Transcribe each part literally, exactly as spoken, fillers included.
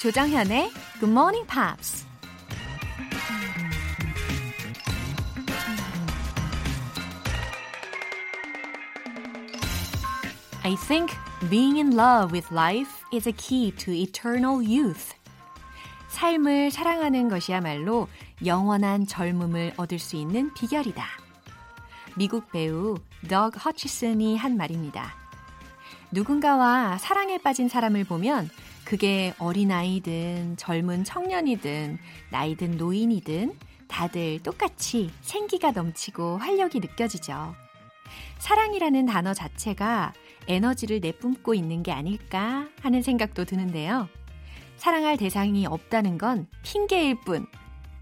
조정현의 Good Morning Pops. I think being in love with life is a key to eternal youth. 삶을 사랑하는 것이야말로 영원한 젊음을 얻을 수 있는 비결이다. 미국 배우 덕 허치슨이 한 말입니다. 누군가와 사랑에 빠진 사람을 보면 그게 어린아이든 젊은 청년이든 나이든 노인이든 다들 똑같이 생기가 넘치고 활력이 느껴지죠. 사랑이라는 단어 자체가 에너지를 내뿜고 있는 게 아닐까 하는 생각도 드는데요. 사랑할 대상이 없다는 건 핑계일 뿐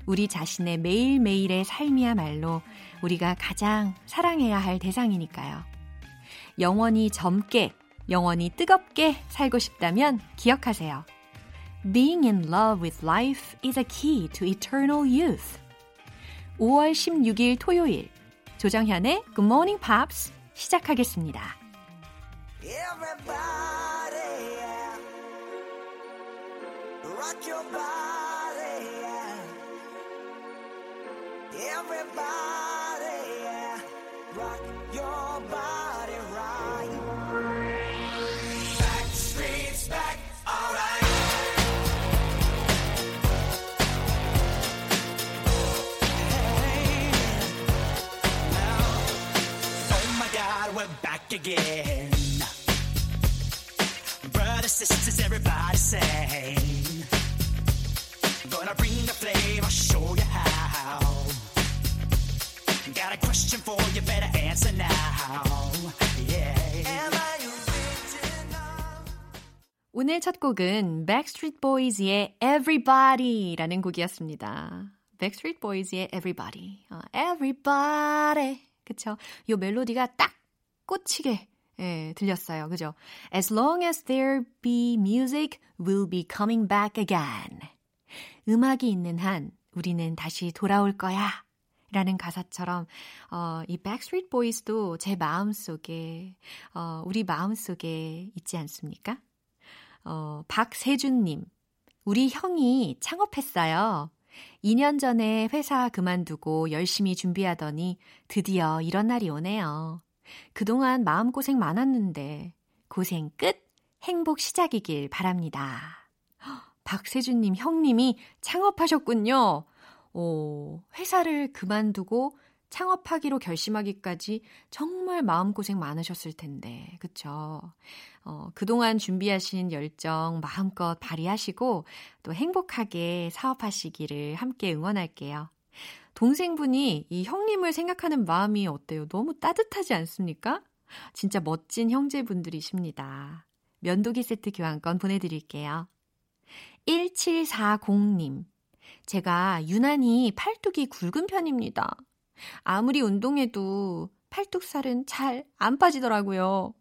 우리 자신의 매일매일의 삶이야말로 우리가 가장 사랑해야 할 대상이니까요. 영원히 젊게, 영원히 뜨겁게 살고 싶다면 기억하세요. Being in love with life is a key to eternal youth. 오월 십육일 토요일, 조정현의 Good Morning Pops 시작하겠습니다. Everybody, yeah. Rock your body, yeah. Everybody, yeah. Rock your body, right. Back streets back, all right. Hey, now, oh my God, we're back again. Sisters, everybody sing. Gonna bring the flame, I'll show you how. Got a question for you, better answer now. Yeah. Am I original? 오늘 첫 곡은 Backstreet Boys의 Everybody라는 곡이었습니다. Backstreet Boys의 Everybody. 어, Everybody. 그쵸? 요 멜로디가 딱 꽂히게. 예, 들렸어요. 그죠? As long as there be music, we'll be coming back again. 음악이 있는 한 우리는 다시 돌아올 거야. 라는 가사처럼 어, 이 Backstreet Boys도 제 마음속에, 어, 우리 마음속에 있지 않습니까? 어, 박세준님, 우리 형이 창업했어요. 이 년 전에 회사 그만두고 열심히 준비하더니 드디어 이런 날이 오네요. 그동안 마음고생 많았는데 고생 끝, 행복 시작이길 바랍니다. 박세준님, 형님이 창업하셨군요. 오, 회사를 그만두고 창업하기로 결심하기까지 정말 마음고생 많으셨을 텐데, 그쵸? 어, 그동안 준비하신 열정 마음껏 발휘하시고 또 행복하게 사업하시기를 함께 응원할게요. 동생분이 이 형님을 생각하는 마음이 어때요? 너무 따뜻하지 않습니까? 진짜 멋진 형제분들이십니다. 면도기 세트 교환권 보내드릴게요. 일칠사공님, 제가 유난히 팔뚝이 굵은 편입니다. 아무리 운동해도 팔뚝살은 잘 안 빠지더라고요.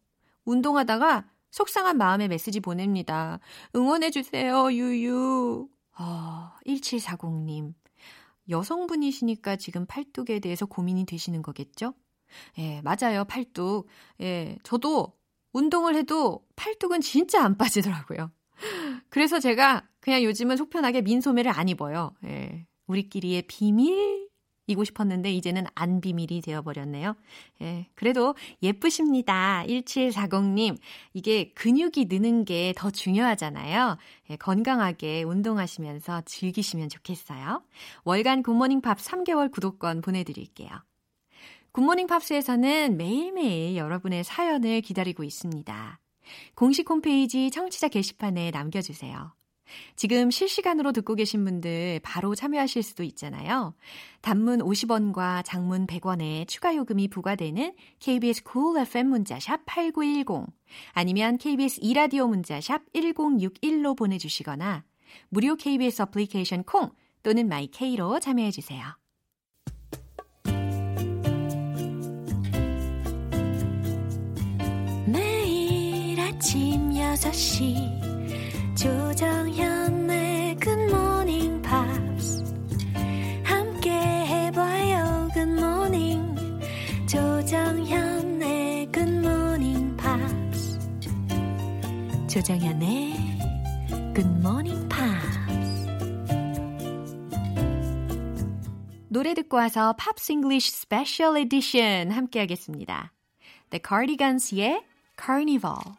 운동하다가 속상한 마음에 메시지 보냅니다. 응원해주세요, 유유. 아, 일칠사공님. 여성분이시니까 지금 팔뚝에 대해서 고민이 되시는 거겠죠? 예, 맞아요. 팔뚝. 예, 저도 운동을 해도 팔뚝은 진짜 안 빠지더라고요. 그래서 제가 그냥 요즘은 속 편하게 민소매를 안 입어요. 예, 우리끼리의 비밀이고 싶었는데 이제는 안 비밀이 되어버렸네요. 예, 그래도 예쁘십니다. 일칠사공님. 이게 근육이 느는 게 더 중요하잖아요. 건강하게 운동하시면서 즐기시면 좋겠어요. 월간 굿모닝팝 삼 개월 구독권 보내드릴게요. 굿모닝팝스에서는 매일매일 여러분의 사연을 기다리고 있습니다. 공식 홈페이지 청취자 게시판에 남겨주세요. 지금 실시간으로 듣고 계신 분들 바로 참여하실 수도 있잖아요. 단문 오십 원과 장문 백 원에 추가 요금이 부과되는 케이비에스 Cool 에프엠 문자샵 팔구일공 아니면 케이비에스 e라디오 문자샵 일공육일로 보내주시거나 무료 케이비에스 어플리케이션 콩 또는 마이케이로 참여해주세요. 매일 아침 여섯 시 조정현의 Good Morning Pops 함께 해봐요. Good Morning 조정현의 Good Morning Pops 조정현의 Good Morning Pops 노래 듣고 와서 팝스 잉글리쉬 스페셜 에디션 함께 하겠습니다. The Cardigans의 Carnival.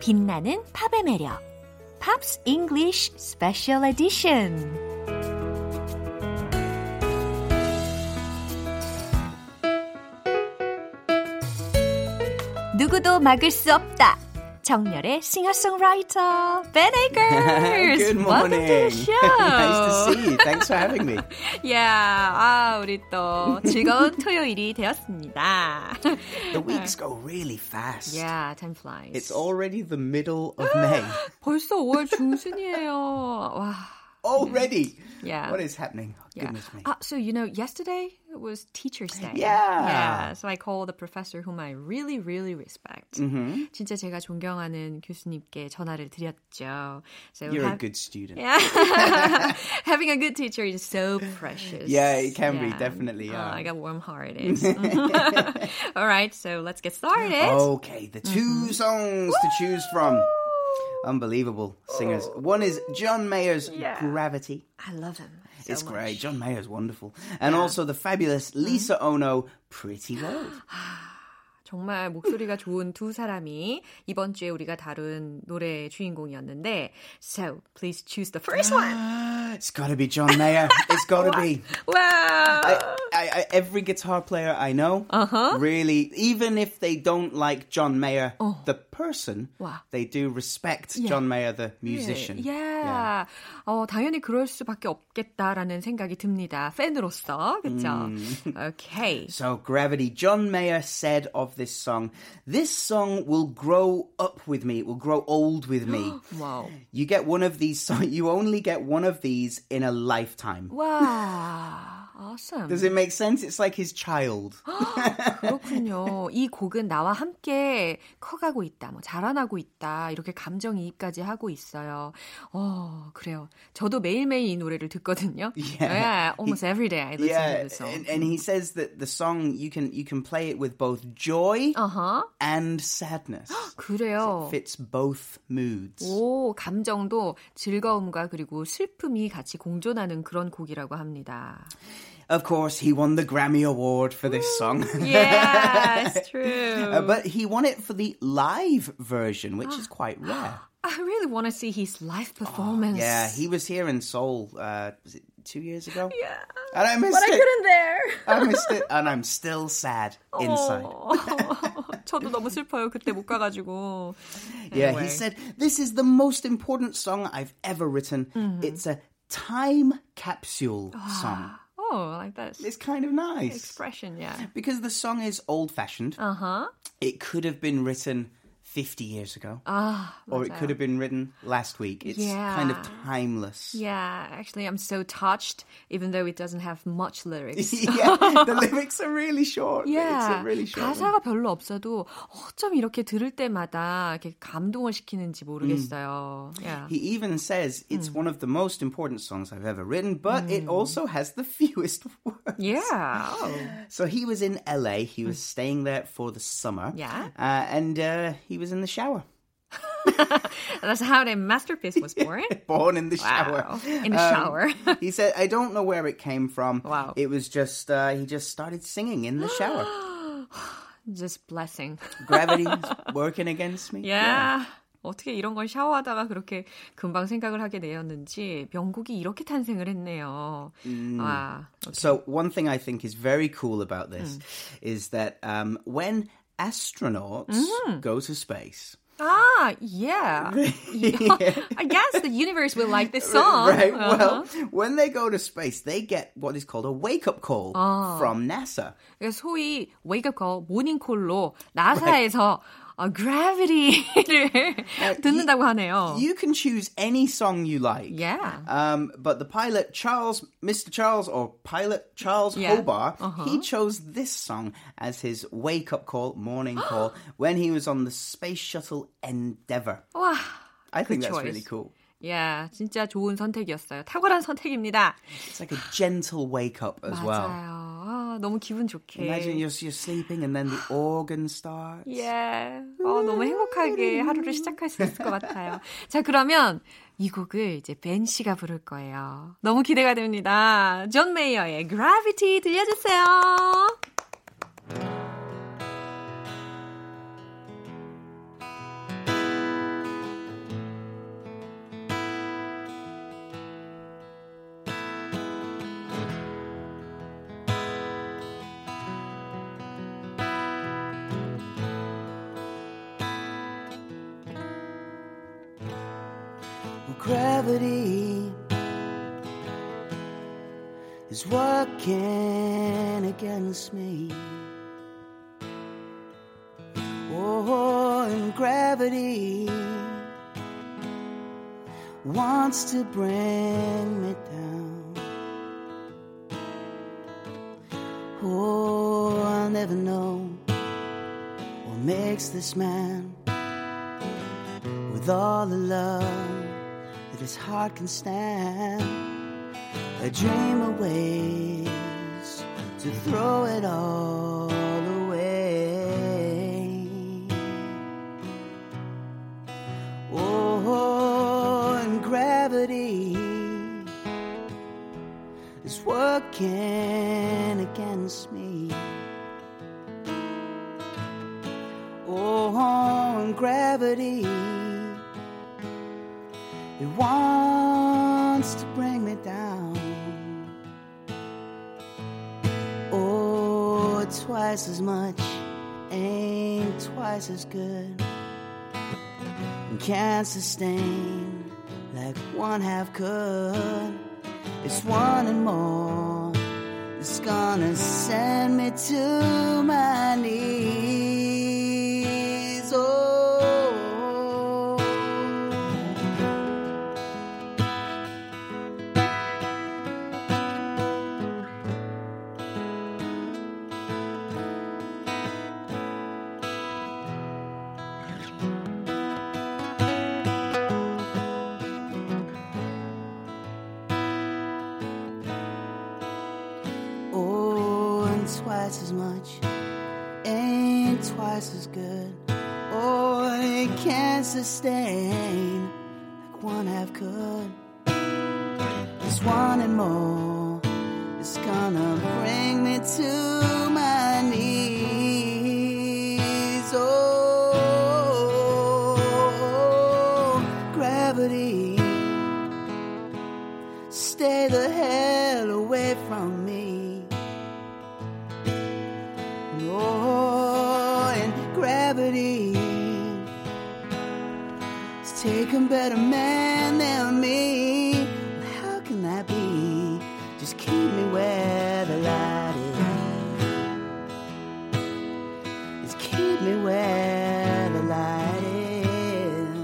빛나는 팝의 매력 팝스 잉글리쉬 스페셜 에디션. 누구도 막을 수 없다. 정열의 싱어송라이터 Ben Akers. Good morning. Welcome to the show. Nice to see you. Thanks for having me. Yeah, 아 우리 또 즐거운 토요일이 되었습니다. The weeks go really fast. Yeah, time flies. It's already the middle of May. 벌써 오월 중순이에요. 와. Already. Yeah. What is happening? Oh, yeah. Goodness me. Uh, so, you know, yesterday was Teacher's Day. Yeah. Yeah. So I called a professor whom I really, really respect. Mm-hmm. 진짜 제가 존경하는 교수님께 전화를 드렸죠. So You're have, a good student. Yeah. Having a good teacher is so precious. Yeah, it can yeah. be, definitely. Yeah. Uh, I got warm-hearted. All right, so let's get started. Okay, the two mm-hmm. songs Woo! to choose from. Unbelievable singers. Oh. One is John Mayer's yeah. Gravity. I love him. So it's much. great. John Mayer's wonderful. And yeah. also the fabulous Lisa Ono, Pretty Road. 정말 목소리가 좋은 두 사람이 이번 주에 우리가 다룬 노래의 주인공이었는데 So, please choose the first one. It's got to be John Mayer. It's got to be. Wow. I, I, I, every guitar player I know, uh-huh. really, even if they don't like John Mayer, oh. the person, wow. they do respect yeah. John Mayer, the musician. Yeah. yeah. yeah. 어, 당연히 그럴 수밖에 없겠다라는 생각이 듭니다. 팬으로서. 그렇죠? Mm. Okay. So, Gravity. John Mayer said of this song. This song will grow up with me. It will grow old with me. Wow. You get one of these songs. You only get one of these in a lifetime. Wow. Awesome. Does it make sense? It's like his child. 그렇군요. 이 곡은 나와 함께 커가고 있다. 뭐 자라나고 있다. 이렇게 감정이입까지 하고 있어요. 어, 그래요. 저도 매일매일 이 노래를 듣거든요. Yeah. yeah almost he, every day I listen yeah, to the song. And, and he says that the song, you can, you can play it with both joy uh-huh. and sadness. 그래요. It fits both moods. 오, 감정도 즐거움과 그리고 슬픔이 같이 공존하는 그런 곡이라고 합니다. Of course, he won the Grammy Award for this song. Yeah, it's true. uh, but he won it for the live version, which is quite rare. I really want to see his live performance. Oh, yeah, he was here in Seoul, uh, was it two years ago? Yeah, and I missed but it. But I couldn't there. I missed it, and I'm still sad inside. 저도 너무 슬퍼요. 그때 못 가가지고. Yeah, he said, this is the most important song I've ever written. Mm-hmm. It's a time capsule song. Oh, like that. It's kind of nice. Expression, yeah. Because the song is old-fashioned. Uh-huh. It could have been written fifty years ago. Ah, oh, or it could have been written last week. It's yeah. kind of timeless. Yeah, actually, I'm so touched, even though it doesn't have much lyrics. yeah, the lyrics are really short. Yeah, it's a really short 가사가 one. 별로 없어도 어쩜 이렇게 들을 때마다 이렇게 감동을 시키는지 모르겠어요. Mm. Yeah. He even says it's mm. one of the most important songs I've ever written, but mm. it also has the fewest words. Yeah. Oh. So he was in L A. He was mm. staying there for the summer. Yeah. Uh, and uh, he was in the shower. That's how the masterpiece was born? Born in the wow. shower. In the um, shower. He said, I don't know where it came from. Wow. It was just, uh, he just started singing in the shower. Just blessing. Gravity's working against me. Yeah. yeah. 어떻게 이런 걸 샤워하다가 그렇게 금방 생각을 하게 되었는지 명곡이 이렇게 탄생을 했네요. Mm. 아, okay. So one thing I think is very cool about this 음. is that um, when astronauts 음. go to space. Ah, yeah. yeah. I guess the universe will like this song. Right. Well, uh-huh. when they go to space, they get what is called a wake-up call 아. from NASA. 그러니까 소위 wake-up call, 모닝콜로 나사에서 right. 아, gravity를 듣는다고 하네요. You can choose any song you like. Yeah. Um, but the pilot Charles, Mister Charles, or pilot Charles yeah. Hobart, uh-huh. he chose this song as his wake-up call, morning call, when he was on the space shuttle Endeavour. Wow. I think that's choice. really cool. Yeah, 진짜 좋은 선택이었어요. 탁월한 선택입니다. It's like a gentle wake-up as 맞아요. well. 맞아요. 아, 너무 기분 좋게. Imagine you're, you're sleeping and then the organ starts. Yeah. 어, 너무 행복하게 하루를 시작할 수 있을 것 같아요. 자, 그러면 이 곡을 이제 벤 씨가 부를 거예요. 너무 기대가 됩니다. 존 메이어의 Gravity 들려주세요. Gravity is working against me. Oh, and gravity wants to bring me down. Oh, I'll never know what makes this man with all the love his heart can stand. I dream of ways to throw it all away. Oh, and gravity is working against me. Oh, and gravity it wants to bring me down. Oh, twice as much ain't twice as good, and can't sustain like one half could. It's one and more that's gonna send me to my knees. Oh, twice as much ain't twice as good. Oh, it can't sustain like one half could. There's one and more that's gonna bring me to my knees. Oh, gravity, stay the hell away from me. Gravity has taken better man than me. How can that be? Just keep me where the light is. Just keep me where the light is.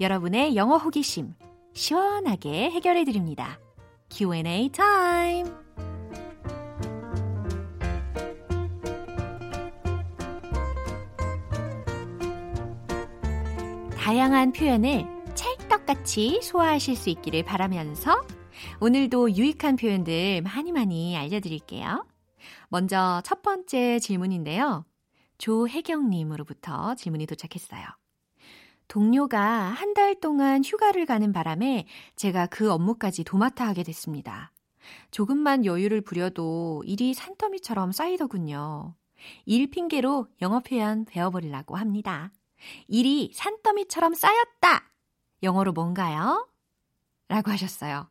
여러분의 영어 호기심 시원하게 해결해 드립니다. Q and A 타임. 다양한 표현을 찰떡같이 소화하실 수 있기를 바라면서 오늘도 유익한 표현들 많이 많이 알려드릴게요. 먼저 첫 번째 질문인데요. 조혜경님으로부터 질문이 도착했어요. 동료가 한 달 동안 휴가를 가는 바람에 제가 그 업무까지 도맡아 하게 됐습니다. 조금만 여유를 부려도 일이 산더미처럼 쌓이더군요. 일 핑계로 영어 표현 배워보려고 합니다. 일이 산더미처럼 쌓였다! 영어로 뭔가요? 라고 하셨어요.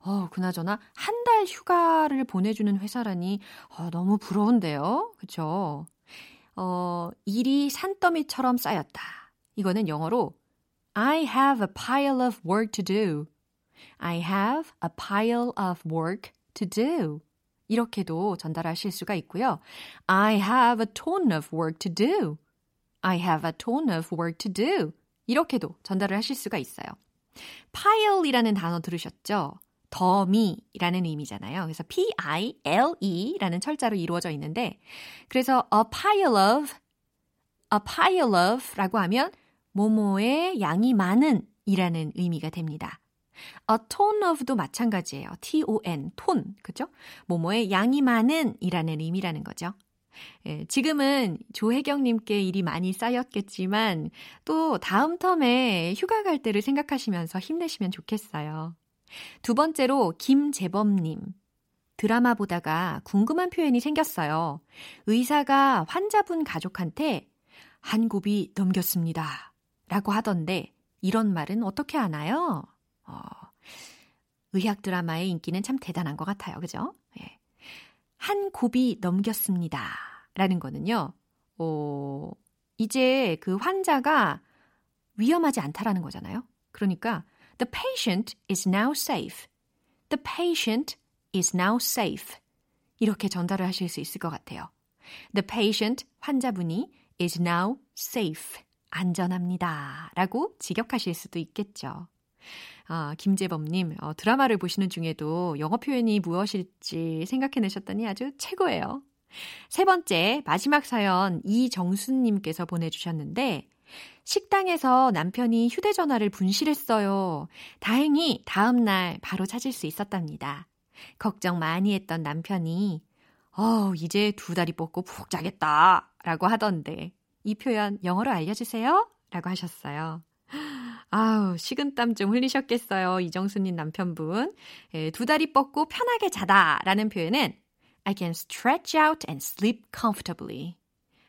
어, 그나저나 한 달 휴가를 보내주는 회사라니 어, 너무 부러운데요? 그쵸? 어, 일이 산더미처럼 쌓였다. 이거는 영어로 I have a pile of work to do. I have a pile of work to do. 이렇게도 전달하실 수가 있고요. I have a ton of work to do. I have a ton of work to do. 이렇게도 전달을 하실 수가 있어요. pile이라는 단어 들으셨죠? 더미라는 의미잖아요. 그래서 P-I-L-E라는 철자로 이루어져 있는데 그래서 a pile of, a pile of라고 하면 뭐뭐의 양이 많은 이라는 의미가 됩니다. A ton of도 마찬가지예요. T-O-N, 톤, 그죠? 뭐뭐의 양이 많은 이라는 의미라는 거죠. 예, 지금은 조혜경님께 일이 많이 쌓였겠지만 또 다음 텀에 휴가 갈 때를 생각하시면서 힘내시면 좋겠어요. 두 번째로 김재범님. 드라마 보다가 궁금한 표현이 생겼어요. 의사가 환자분 가족한테 한 곱이 넘겼습니다 라고 하던데 이런 말은 어떻게 하나요? 어, 의학 드라마의 인기는 참 대단한 것 같아요. 그죠? 예. 한 곱이 넘겼습니다 라는 거는요. 어, 이제 그 환자가 위험하지 않다라는 거잖아요. 그러니까 The patient is now safe. The patient is now safe. 이렇게 전달을 하실 수 있을 것 같아요. The patient, 환자분이 is now safe. 안전합니다. 라고 직역하실 수도 있겠죠. 아, 김재범님, 어, 드라마를 보시는 중에도 영어 표현이 무엇일지 생각해내셨다니 아주 최고예요. 세 번째, 마지막 사연 이정순님께서 보내주셨는데 식당에서 남편이 휴대전화를 분실했어요. 다행히 다음 날 바로 찾을 수 있었답니다. 걱정 많이 했던 남편이 어, 이제 두 다리 뻗고 푹 자겠다 라고 하던데 이 표현 영어로 알려주세요 라고 하셨어요. 아우, 식은땀 좀 흘리셨겠어요. 이정수님 남편분. 예, 두 다리 뻗고 편하게 자다 라는 표현은 I can stretch out and sleep comfortably.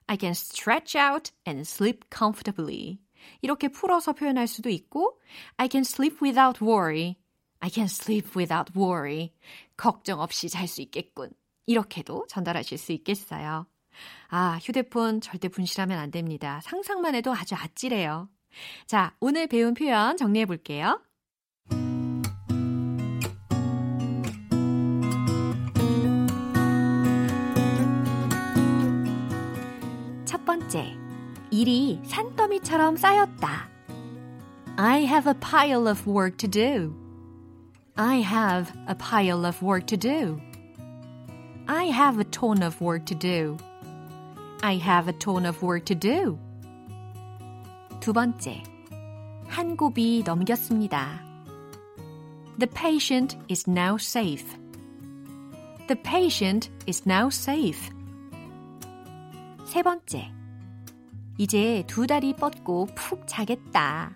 I can stretch out and sleep comfortably. 이렇게 풀어서 표현할 수도 있고 I can sleep without worry. I can sleep without worry. 걱정 없이 잘 수 있겠군. 이렇게도 전달하실 수 있겠어요. 아, 휴대폰 절대 분실하면 안 됩니다. 상상만 해도 아주 아찔해요. 자, 오늘 배운 표현 정리해 볼게요. 첫 번째, 일이 산더미처럼 쌓였다. I have a pile of work to do. I have a pile of work to do. I have a ton of work to do. I have a ton of work to do. 두 번째, 한 곱이 넘겼습니다. The patient is now safe. The patient is now safe. 세 번째, 이제 두 다리 뻗고 푹 자겠다.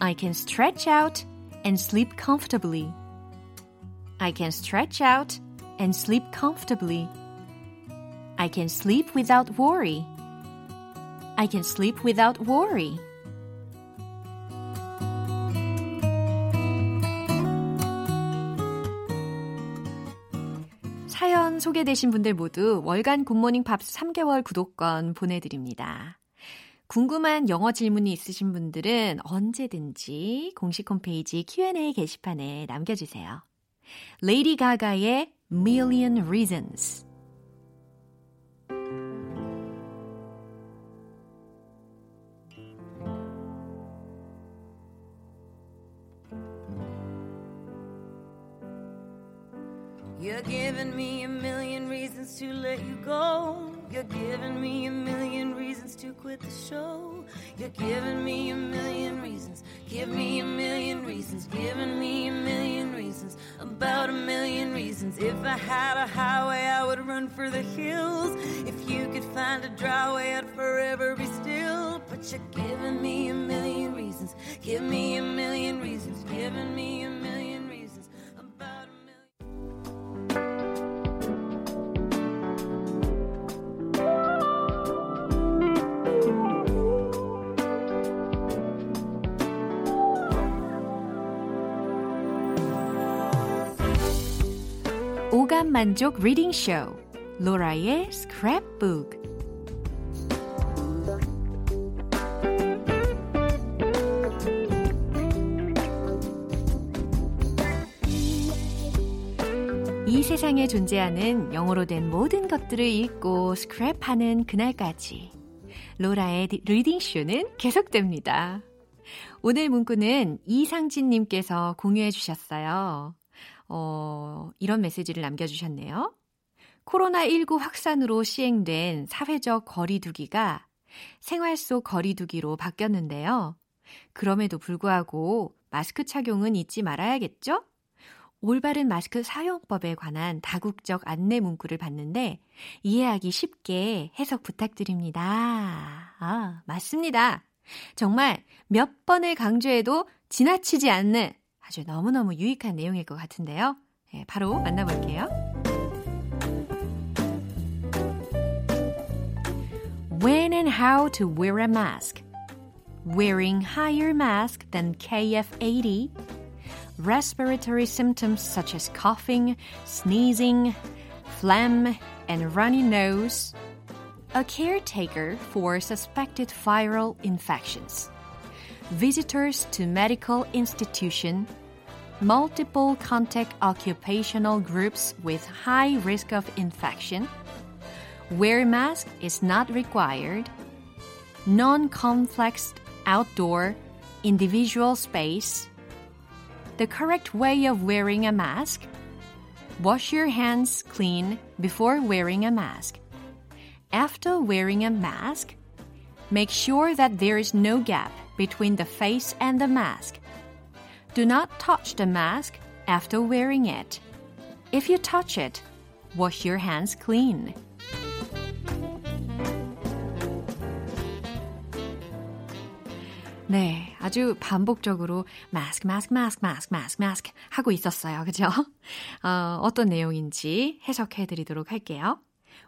I can stretch out and sleep comfortably. I can stretch out and sleep comfortably. I can sleep without worry. I can sleep without worry. 사연 소개되신 분들 모두 월간 굿모닝 팝스 삼 개월 구독권 보내드립니다. 궁금한 영어 질문이 있으신 분들은 언제든지 공식 홈페이지 Q&A 게시판에 남겨주세요. 레이디 가가의 Million Reasons. You're giving me a million reasons to let you go. You're giving me a million reasons to quit the show. You're giving me a million reasons. Give me a million reasons. Giving me a million reasons. About a million reasons. If I had a highway, I would run for the hills. If you could find a dry way, I'd forever be still. But you're giving me a million reasons. Give me a million reasons. Giving me a million reasons. 만족 리딩 쇼 로라의 스크랩북. 이 세상에 존재하는 영어로 된 모든 것들을 읽고 스크랩하는 그날까지 로라의 리딩 쇼는 계속됩니다. 오늘 문구는 이상진님께서 공유해 주셨어요. 어, 이런 메시지를 남겨주셨네요. 코로나십구 확산으로 시행된 사회적 거리 두기가 생활 속 거리 두기로 바뀌었는데요. 그럼에도 불구하고 마스크 착용은 잊지 말아야겠죠? 올바른 마스크 사용법에 관한 다국적 안내 문구를 봤는데 이해하기 쉽게 해석 부탁드립니다. 아, 맞습니다. 정말 몇 번을 강조해도 지나치지 않는 아주 너무너무 유익한 내용일 것 같은데요. 네, 바로 만나볼게요. When and how to wear a mask. Wearing higher mask than 케이에프 에이티. Respiratory symptoms such as coughing, sneezing, phlegm, and runny nose. A caretaker for suspected viral infections. Visitors to medical institution. Multiple contact occupational groups with high risk of infection. Wear mask is not required. Non-complexed outdoor individual space. The correct way of wearing a mask. Wash your hands clean before wearing a mask. After wearing a mask, make sure that there is no gap between the face and the mask. Do not touch the mask after wearing it. If you touch it, wash your hands clean. 네, 아주 반복적으로 마스크, 마스크, 마스크, 마스크, 마스크, 마스크 하고 있었어요. 그죠? 어, 어떤 내용인지 해석해드리도록 할게요.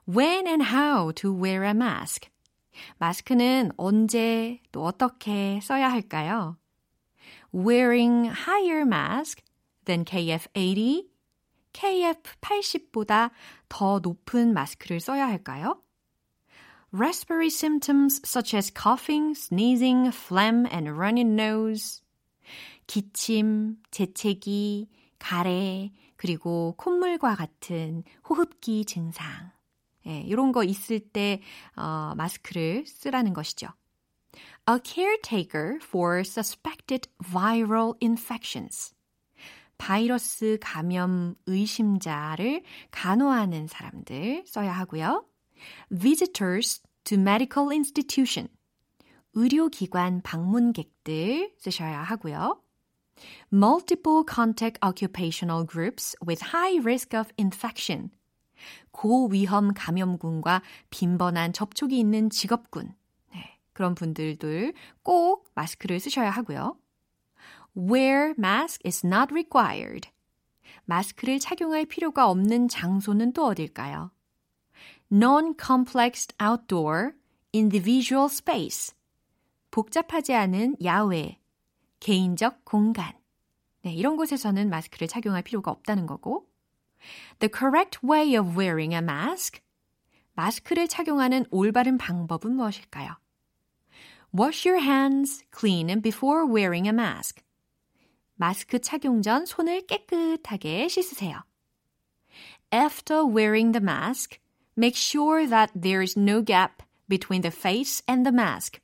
When and how to wear a mask. 마스크는 언제 또 어떻게 써야 할까요? Wearing higher mask than 케이에프 에이티, 케이에프 팔십보다 더 높은 마스크를 써야 할까요? Respiratory symptoms such as coughing, sneezing, phlegm, and runny nose. 기침, 재채기, 가래, 그리고 콧물과 같은 호흡기 증상. 예, 이런 거 있을 때 어, 마스크를 쓰라는 것이죠. A caretaker for suspected viral infections. 바이러스 감염 의심자를 간호하는 사람들 써야 하고요. Visitors to medical institution. 의료기관 방문객들 쓰셔야 하고요. Multiple contact occupational groups with high risk of infection. 고위험 감염군과 빈번한 접촉이 있는 직업군. 네, 그런 분들도 꼭 마스크를 쓰셔야 하고요. Where mask is not required. 마스크를 착용할 필요가 없는 장소는 또 어딜까요? Non-complexed outdoor individual space. 복잡하지 않은 야외, 개인적 공간. 네, 이런 곳에서는 마스크를 착용할 필요가 없다는 거고. The correct way of wearing a mask. 마스크를 착용하는 올바른 방법은 무엇일까요? Wash your hands clean before wearing a mask. 마스크 착용 전 손을 깨끗하게 씻으세요. After wearing the mask, make sure that there is no gap between the face and the mask.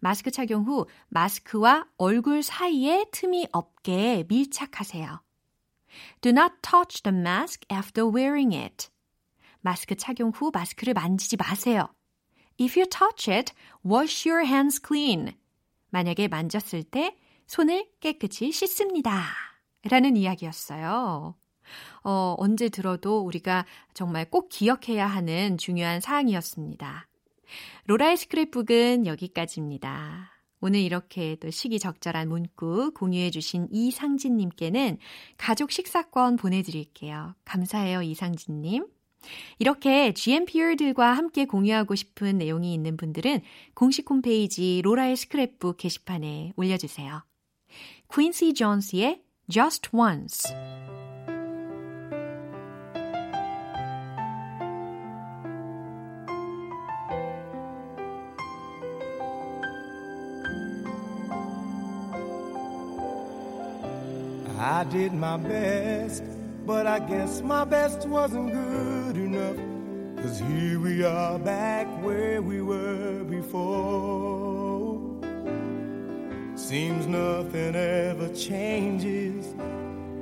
마스크 착용 후 마스크와 얼굴 사이에 틈이 없게 밀착하세요. Do not touch the mask after wearing it. 마스크 착용 후 마스크를 만지지 마세요. If you touch it, wash your hands clean. 만약에 만졌을 때 손을 깨끗이 씻습니다. 라는 이야기였어요. 어, 언제 들어도 우리가 정말 꼭 기억해야 하는 중요한 사항이었습니다. 로라의 스크랩북은 여기까지입니다. 오늘 이렇게 또 시기적절한 문구 공유해 주신 이상진님께는 가족 식사권 보내드릴게요. 감사해요, 이상진님. 이렇게 지엠피어들과 함께 공유하고 싶은 내용이 있는 분들은 공식 홈페이지 로라의 스크랩북 게시판에 올려주세요. 퀸시 존스의 Just Once. I did my best, but I guess my best wasn't good enough. 'Cause here we are back where we were before. Seems nothing ever changes.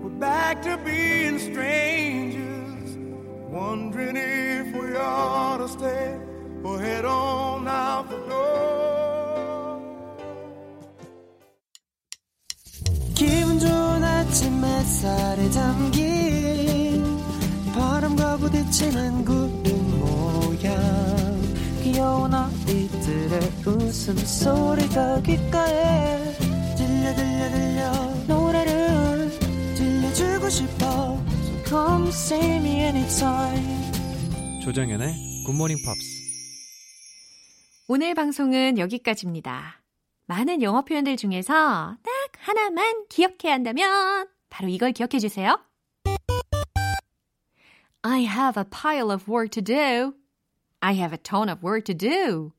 We're back to being strangers, wondering if we ought to stay or head on out the door. 기분 좋은 아침 햇살에 담긴 바람과 부딪히는 구름 모양 귀여운 아이들의 웃음소리가 귓가에 들려 들려 들려 노래를 들려주고 싶어 So come see me anytime. 조정연의 굿모닝 팝스. 오늘 방송은 여기까지입니다. 많은 영어 표현들 중에서 딱 하나만 기억해야 한다면 바로 이걸 기억해 주세요. I have a pile of work to do. I have a ton of work to do.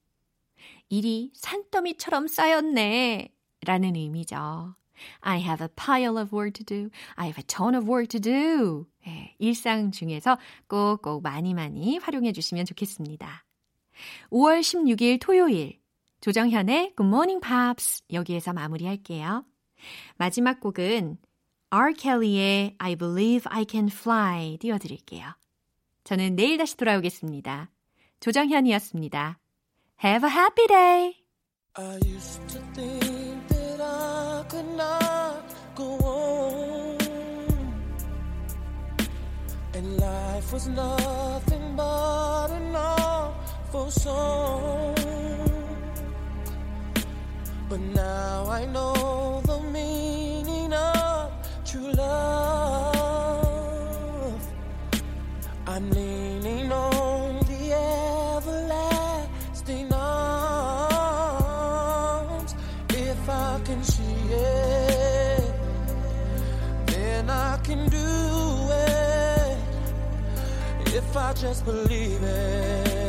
일이 산더미처럼 쌓였네 라는 의미죠. I have a pile of work to do. I have a ton of work to do. 예, 일상 중에서 꼭꼭 많이 많이 활용해 주시면 좋겠습니다. 오월 십육일 토요일 조정현의 Good Morning Pops 여기에서 마무리할게요. 마지막 곡은 R. Kelly의 I Believe I Can Fly 띄워드릴게요. 저는 내일 다시 돌아오겠습니다. 조정현이었습니다. Have a happy day. I used to think that I could not go on, and life was nothing but an awful song. But now I know the meaning of true love. I'm leaning on if I just believe it.